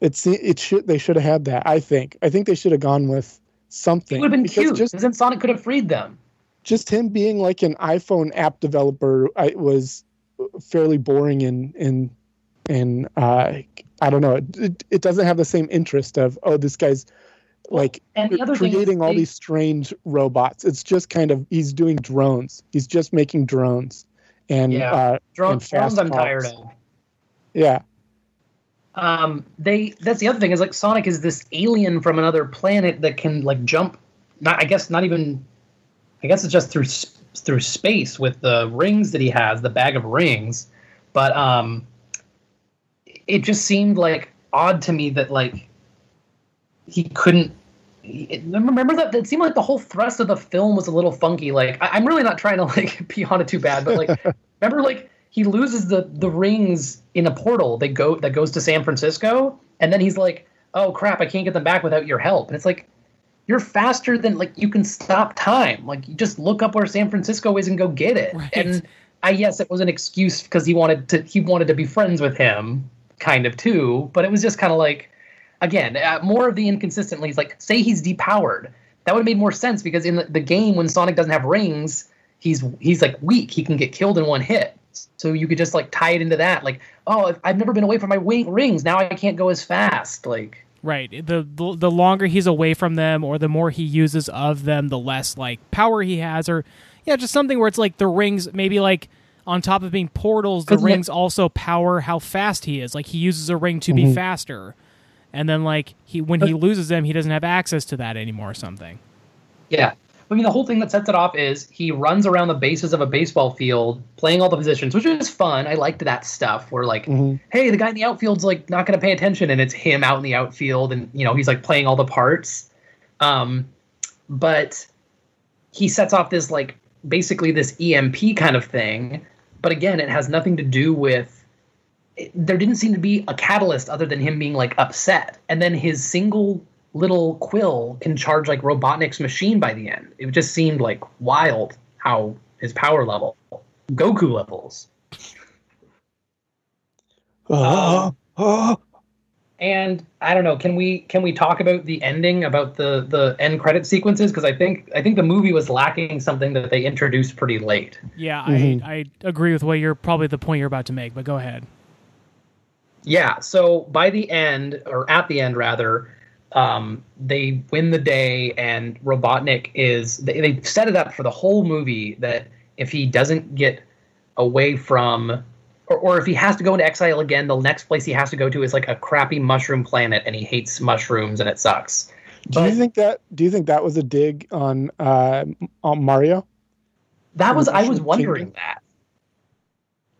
They should have had that, I think. I think they should have gone with something. It would have been cute, because then Sonic could have freed them. Just him being like an iPhone app developer was fairly boring, and I don't know. It doesn't have the same interest of, oh, this guy's like creating all these strange robots. It's just kind of, he's doing drones. He's just making drones. And drones I'm tired of. Yeah. That's the other thing is, like, Sonic is this alien from another planet that can, like, jump. I guess it's just through space with the rings that he has, the bag of rings. But it just seemed like odd to me that, like, he couldn't. Remember that it seemed like the whole thrust of the film was a little funky. Like, I'm really not trying to, like, pee on it too bad, but, like, remember, like, he loses the rings in a portal that goes to San Francisco, and then he's like, oh crap, I can't get them back without your help. And it's like, you're faster than, like, you can stop time. Like, you just look up where San Francisco is and go get it. Right. And yes, it was an excuse because he wanted to be friends with him, kind of, too, but it was just kind of like, again, more of the inconsistencies. Like, say he's depowered. That would have made more sense, because in the game, when Sonic doesn't have rings, he's like weak. He can get killed in one hit. So you could just, like, tie it into that. Like, oh, I've never been away from my rings. Now I can't go as fast. Like, right. The longer he's away from them, or the more he uses of them, the less, like, power he has, or just something where it's like the rings maybe, like, on top of being portals, the rings also power how fast he is. Like, he uses a ring to be faster. And then, like, when he loses them, he doesn't have access to that anymore or something. Yeah. I mean, the whole thing that sets it off is he runs around the bases of a baseball field playing all the positions, which is fun. I liked that stuff where, like, hey, the guy in the outfield's, like, not going to pay attention, and it's him out in the outfield, and, you know, he's, like, playing all the parts. But he sets off this, like, basically this EMP kind of thing. But again, it has nothing to do with... There didn't seem to be a catalyst other than him being, like, upset. And then his single little quill can charge, like, Robotnik's machine by the end. It just seemed, like, wild how his power level, Goku levels. And I don't know, can we talk about the ending, about the end credit sequences? Because I think the movie was lacking something that they introduced pretty late. Yeah, I agree with the point you're about to make, but go ahead. Yeah, so by the end, or at the end rather, they win the day, and Robotnik is... They set it up for the whole movie that if he doesn't get away from... Or if he has to go into exile again, the next place he has to go to is, like, a crappy mushroom planet, and he hates mushrooms, and it sucks. Do you think that was a dig on Mario? I was wondering that.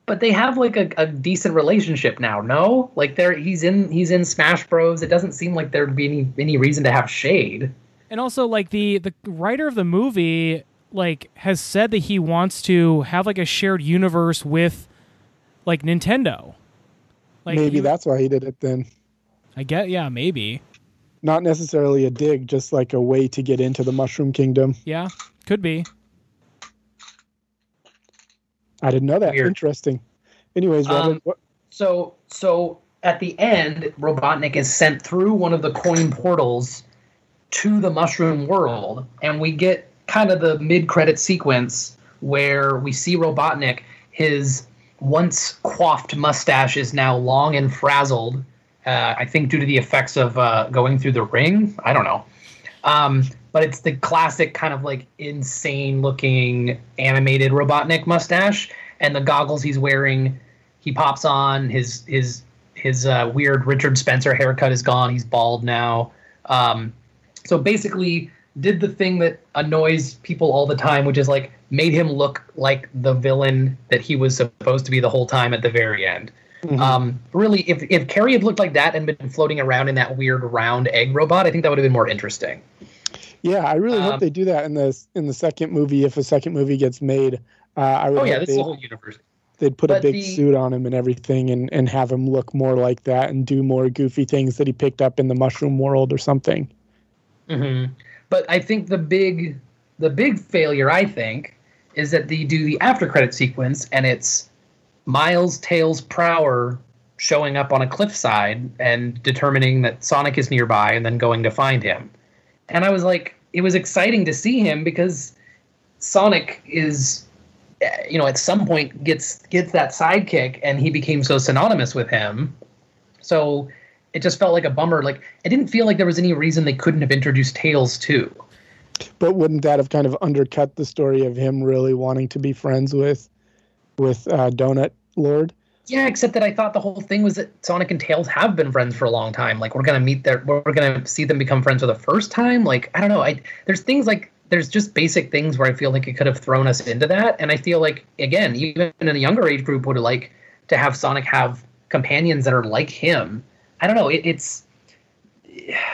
But they have, like, a decent relationship now, no? Like, he's in Smash Bros. It doesn't seem like there'd be any reason to have shade. And also, like, the writer of the movie, like, has said that he wants to have, like, a shared universe with, like, Nintendo. Like, maybe that's why he did it then. I get, yeah, maybe. Not necessarily a dig, just, like, a way to get into the Mushroom Kingdom. Yeah, could be. I didn't know that. Weird. Interesting. Anyways, Robert, so at the end, Robotnik is sent through one of the coin portals to the Mushroom World, and we get kind of the mid-credit sequence where we see Robotnik. His once coiffed mustache is now long and frazzled. I think due to the effects of going through the ring. I don't know. But it's the classic kind of, like, insane-looking animated Robotnik mustache, and the goggles he's wearing, he pops on. His weird Richard Spencer haircut is gone. He's bald now. So basically, did the thing that annoys people all the time, which is, like, made him look like the villain that he was supposed to be the whole time at the very end. Really, if Carrie had looked like that and been floating around in that weird round egg robot, I think that would have been more interesting. Yeah, I really hope they do that in the second movie. If a second movie gets made, I would. Oh yeah, this is the whole universe. They'd put a big suit on him and everything, and have him look more like that and do more goofy things that he picked up in the Mushroom World or something. But I think the big failure, I think, is that they do the after credit sequence, and it's Miles Tails Prower showing up on a cliffside and determining that Sonic is nearby, and then going to find him. And I was like, it was exciting to see him, because Sonic is, you know, at some point gets that sidekick, and he became so synonymous with him. So it just felt like a bummer. Like, I didn't feel like there was any reason they couldn't have introduced Tails too. But wouldn't that have kind of undercut the story of him really wanting to be friends with Donut Lord? Yeah, except that I thought the whole thing was that Sonic and Tails have been friends for a long time. Like, we're gonna see them become friends for the first time. Like, I don't know. There's just basic things where I feel like it could have thrown us into that. And I feel like, again, even in a younger age group would like to have Sonic have companions that are like him. I don't know. It's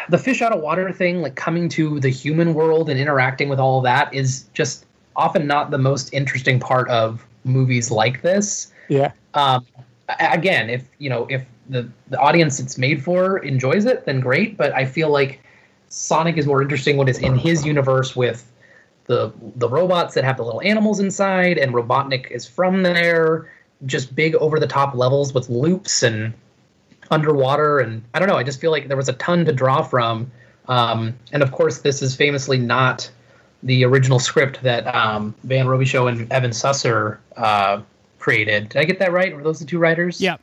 the fish out of water thing, like coming to the human world and interacting with all of that is just often not the most interesting part of movies like this. Yeah. Again, if the audience it's made for enjoys it, then great. But I feel like Sonic is more interesting when it's in his universe with the robots that have the little animals inside, and Robotnik is from there. Just big over the top levels with loops and underwater, and I don't know. I just feel like there was a ton to draw from. And of course, this is famously not the original script that Van Robichaux and Evan Susser created. Did I get that right? Were those the two writers? Yeah.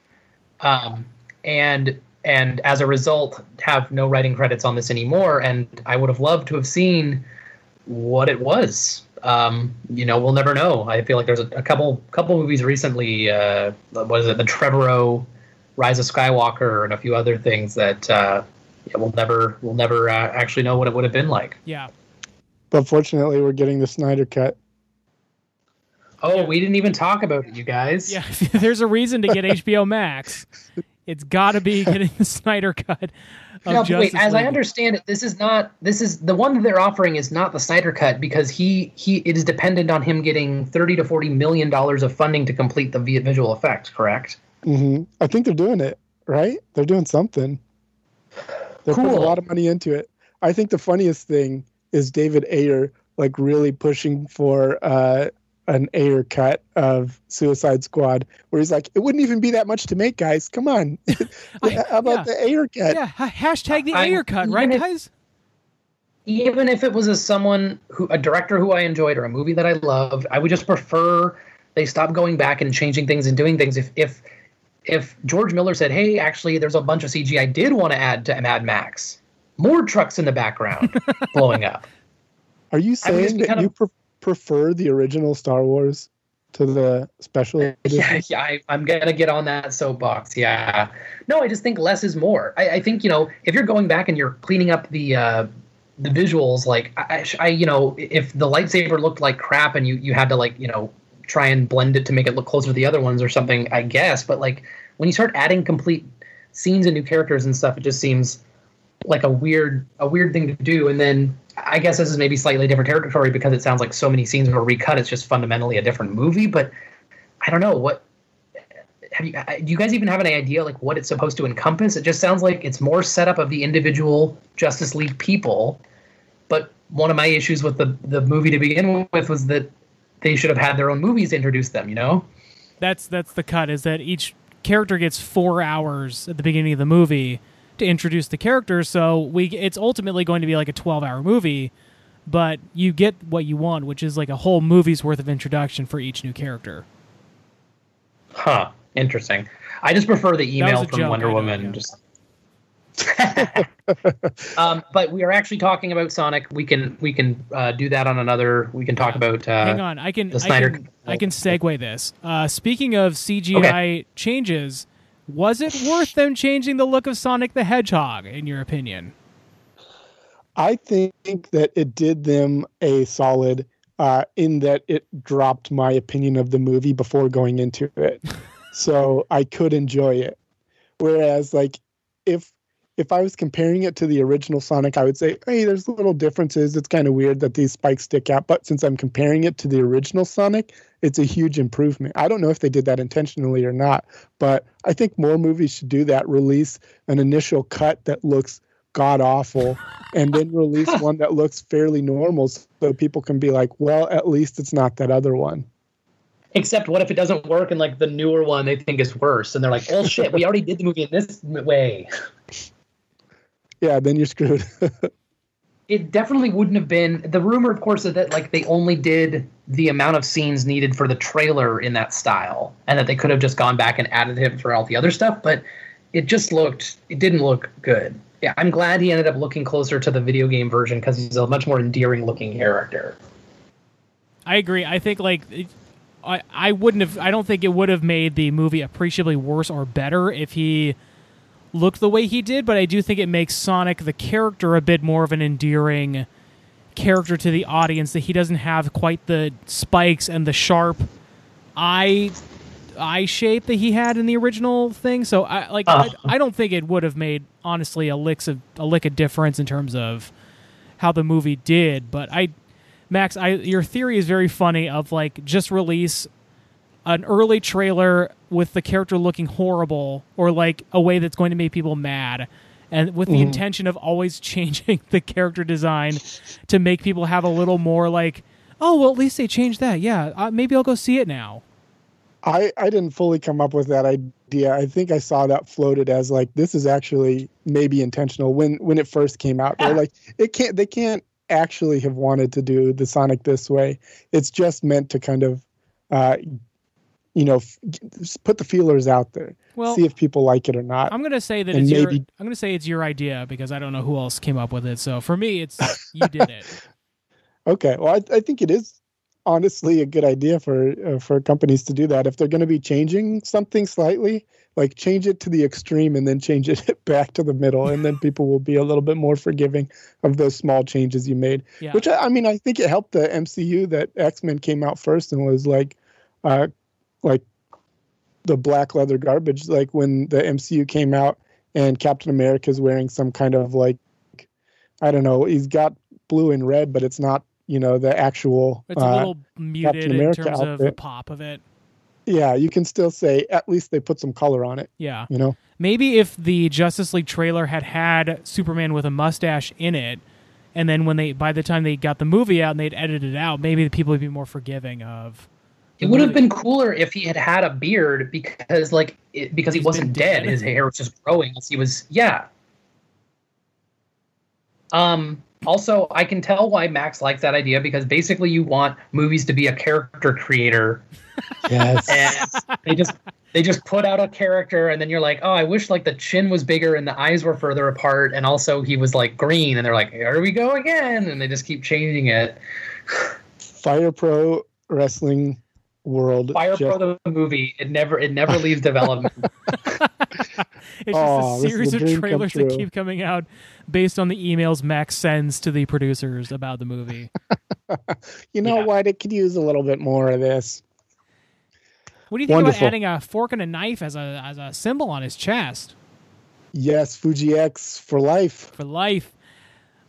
And as a result, have no writing credits on this anymore. And I would have loved to have seen what it was. We'll never know. I feel like there's a couple movies recently. What is it? The Trevorrow Rise of Skywalker and a few other things that we'll never actually know what it would have been like. Yeah. But fortunately, we're getting the Snyder Cut. Oh, we didn't even talk about it, you guys. Yeah, there's a reason to get HBO Max. It's got to be getting the Snyder Cut. As I understand it, this is the one that they're offering is not the Snyder Cut because it is dependent on him getting $30 to $40 million of funding to complete the visual effects. Correct. Mm-hmm. I think they're doing it right. They're doing something. They're putting a lot of money into it. I think the funniest thing is David Ayer like really pushing for an Ayer cut of Suicide Squad, where he's like, it wouldn't even be that much to make, guys. Come on. How about the Ayer cut? Yeah, hashtag the Ayer cut, right, guys? Even if it was a director who I enjoyed or a movie that I loved, I would just prefer they stop going back and changing things and doing things. If George Miller said, hey, actually, there's a bunch of CG I did want to add to Mad Max. More trucks in the background blowing up. Are you saying that you prefer the original Star Wars to the special edition? Yeah, I'm gonna get on that soapbox. Yeah, no, I just think less is more. I think if you're going back and you're cleaning up the visuals, like if the lightsaber looked like crap and you had to try and blend it to make it look closer to the other ones or something, I guess. But like when you start adding complete scenes and new characters and stuff, it just seems like a weird thing to do. And then I guess this is maybe slightly different territory because it sounds like so many scenes were recut. It's just fundamentally a different movie, but I don't know. Do you guys even have any idea like what it's supposed to encompass? It just sounds like it's more setup of the individual Justice League people. But one of my issues with the movie to begin with was that they should have had their own movies to introduce them, That's the cut, is that each character gets 4 hours at the beginning of the movie to introduce the character, so it's ultimately going to be like a 12-hour movie, but you get what you want, which is like a whole movie's worth of introduction for each new character. Huh. Interesting. I just prefer the email from Wonder Woman. Just... but we are actually talking about Sonic. We can do that on another. We can talk about. Hang on, I can segue this. Speaking of CGI changes. Was it worth them changing the look of Sonic the Hedgehog, in your opinion? I think that it did them a solid in that it dropped my opinion of the movie before going into it. So I could enjoy it. Whereas, like, if I was comparing it to the original Sonic, I would say, hey, there's little differences. It's kind of weird that these spikes stick out. But since I'm comparing it to the original Sonic, it's a huge improvement. I don't know if they did that intentionally or not, but I think more movies should do that. Release an initial cut that looks god-awful and then release one that looks fairly normal so people can be like, well, at least it's not that other one. Except what if it doesn't work and, like, the newer one they think is worse? And they're like, oh, shit, we already did the movie in this way. Yeah, then you're screwed. It definitely wouldn't have been. The rumor, of course, is that like they only did the amount of scenes needed for the trailer in that style, and that they could have just gone back and added him for all the other stuff. But it didn't look good. Yeah, I'm glad he ended up looking closer to the video game version because he's a much more endearing looking character. I agree. I think like I wouldn't have. I don't think it would have made the movie appreciably worse or better if he looked the way he did. But I do think it makes Sonic the character a bit more of an endearing character to the audience, that he doesn't have quite the spikes and the sharp eye shape that he had in the original thing. So I don't think it would have made honestly a lick of difference in terms of how the movie did. But Max, your theory is very funny of like just release an early trailer with the character looking horrible or like a way that's going to make people mad, and with the intention of always changing the character design to make people have a little more like, oh, well, at least they changed that. Yeah, maybe I'll go see it now. I didn't fully come up with that idea. I think I saw that floated as like, this is actually maybe intentional when it first came out. Yeah. They're like, they can't actually have wanted to do the Sonic this way. It's just meant to kind of, put the feelers out there, see if people like it or not. I'm gonna say that I'm gonna say it's your idea because I don't know who else came up with it. So for me, it's you did it. Okay, well, I think it is honestly a good idea for companies to do that. If they're going to be changing something slightly, like change it to the extreme and then change it back to the middle, and then people will be a little bit more forgiving of those small changes you made. Yeah. Which, I mean, I think it helped the MCU that X-Men came out first and was like the black leather garbage. Like when the MCU came out and Captain America's wearing some kind of like, I don't know, he's got blue and red, but it's not, you know, the actual it's a little muted in terms outfit. Of the pop of it. Yeah, you can still say at least they put some color on it. Yeah. You know? Maybe if the Justice League trailer had Superman with a mustache in it, and then by the time they got the movie out and they'd edited it out, maybe the people would be more forgiving of it. Would have been cooler if he had a beard because he wasn't dead. His hair was just growing as he was Also, I can tell why Max likes that idea, because basically you want movies to be a character creator. Yes. And they just put out a character, and then you're like, oh, I wish like the chin was bigger and the eyes were further apart, and also he was like green, and they're like, here we go again, and they just keep changing it. Fire Pro Wrestling World. Fire Pro the movie. It never leaves development. It's just a series of trailers that keep coming out based on the emails Max sends to the producers about the movie. You know what? It could use a little bit more of this. What do you think about adding a fork and a knife as a symbol on his chest? Yes, Fuji X for life. For life.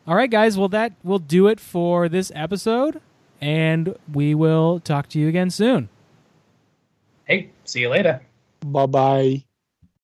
All right, guys. Well, that will do it for this episode, and we will talk to you again soon. Hey, see you later. Bye-bye.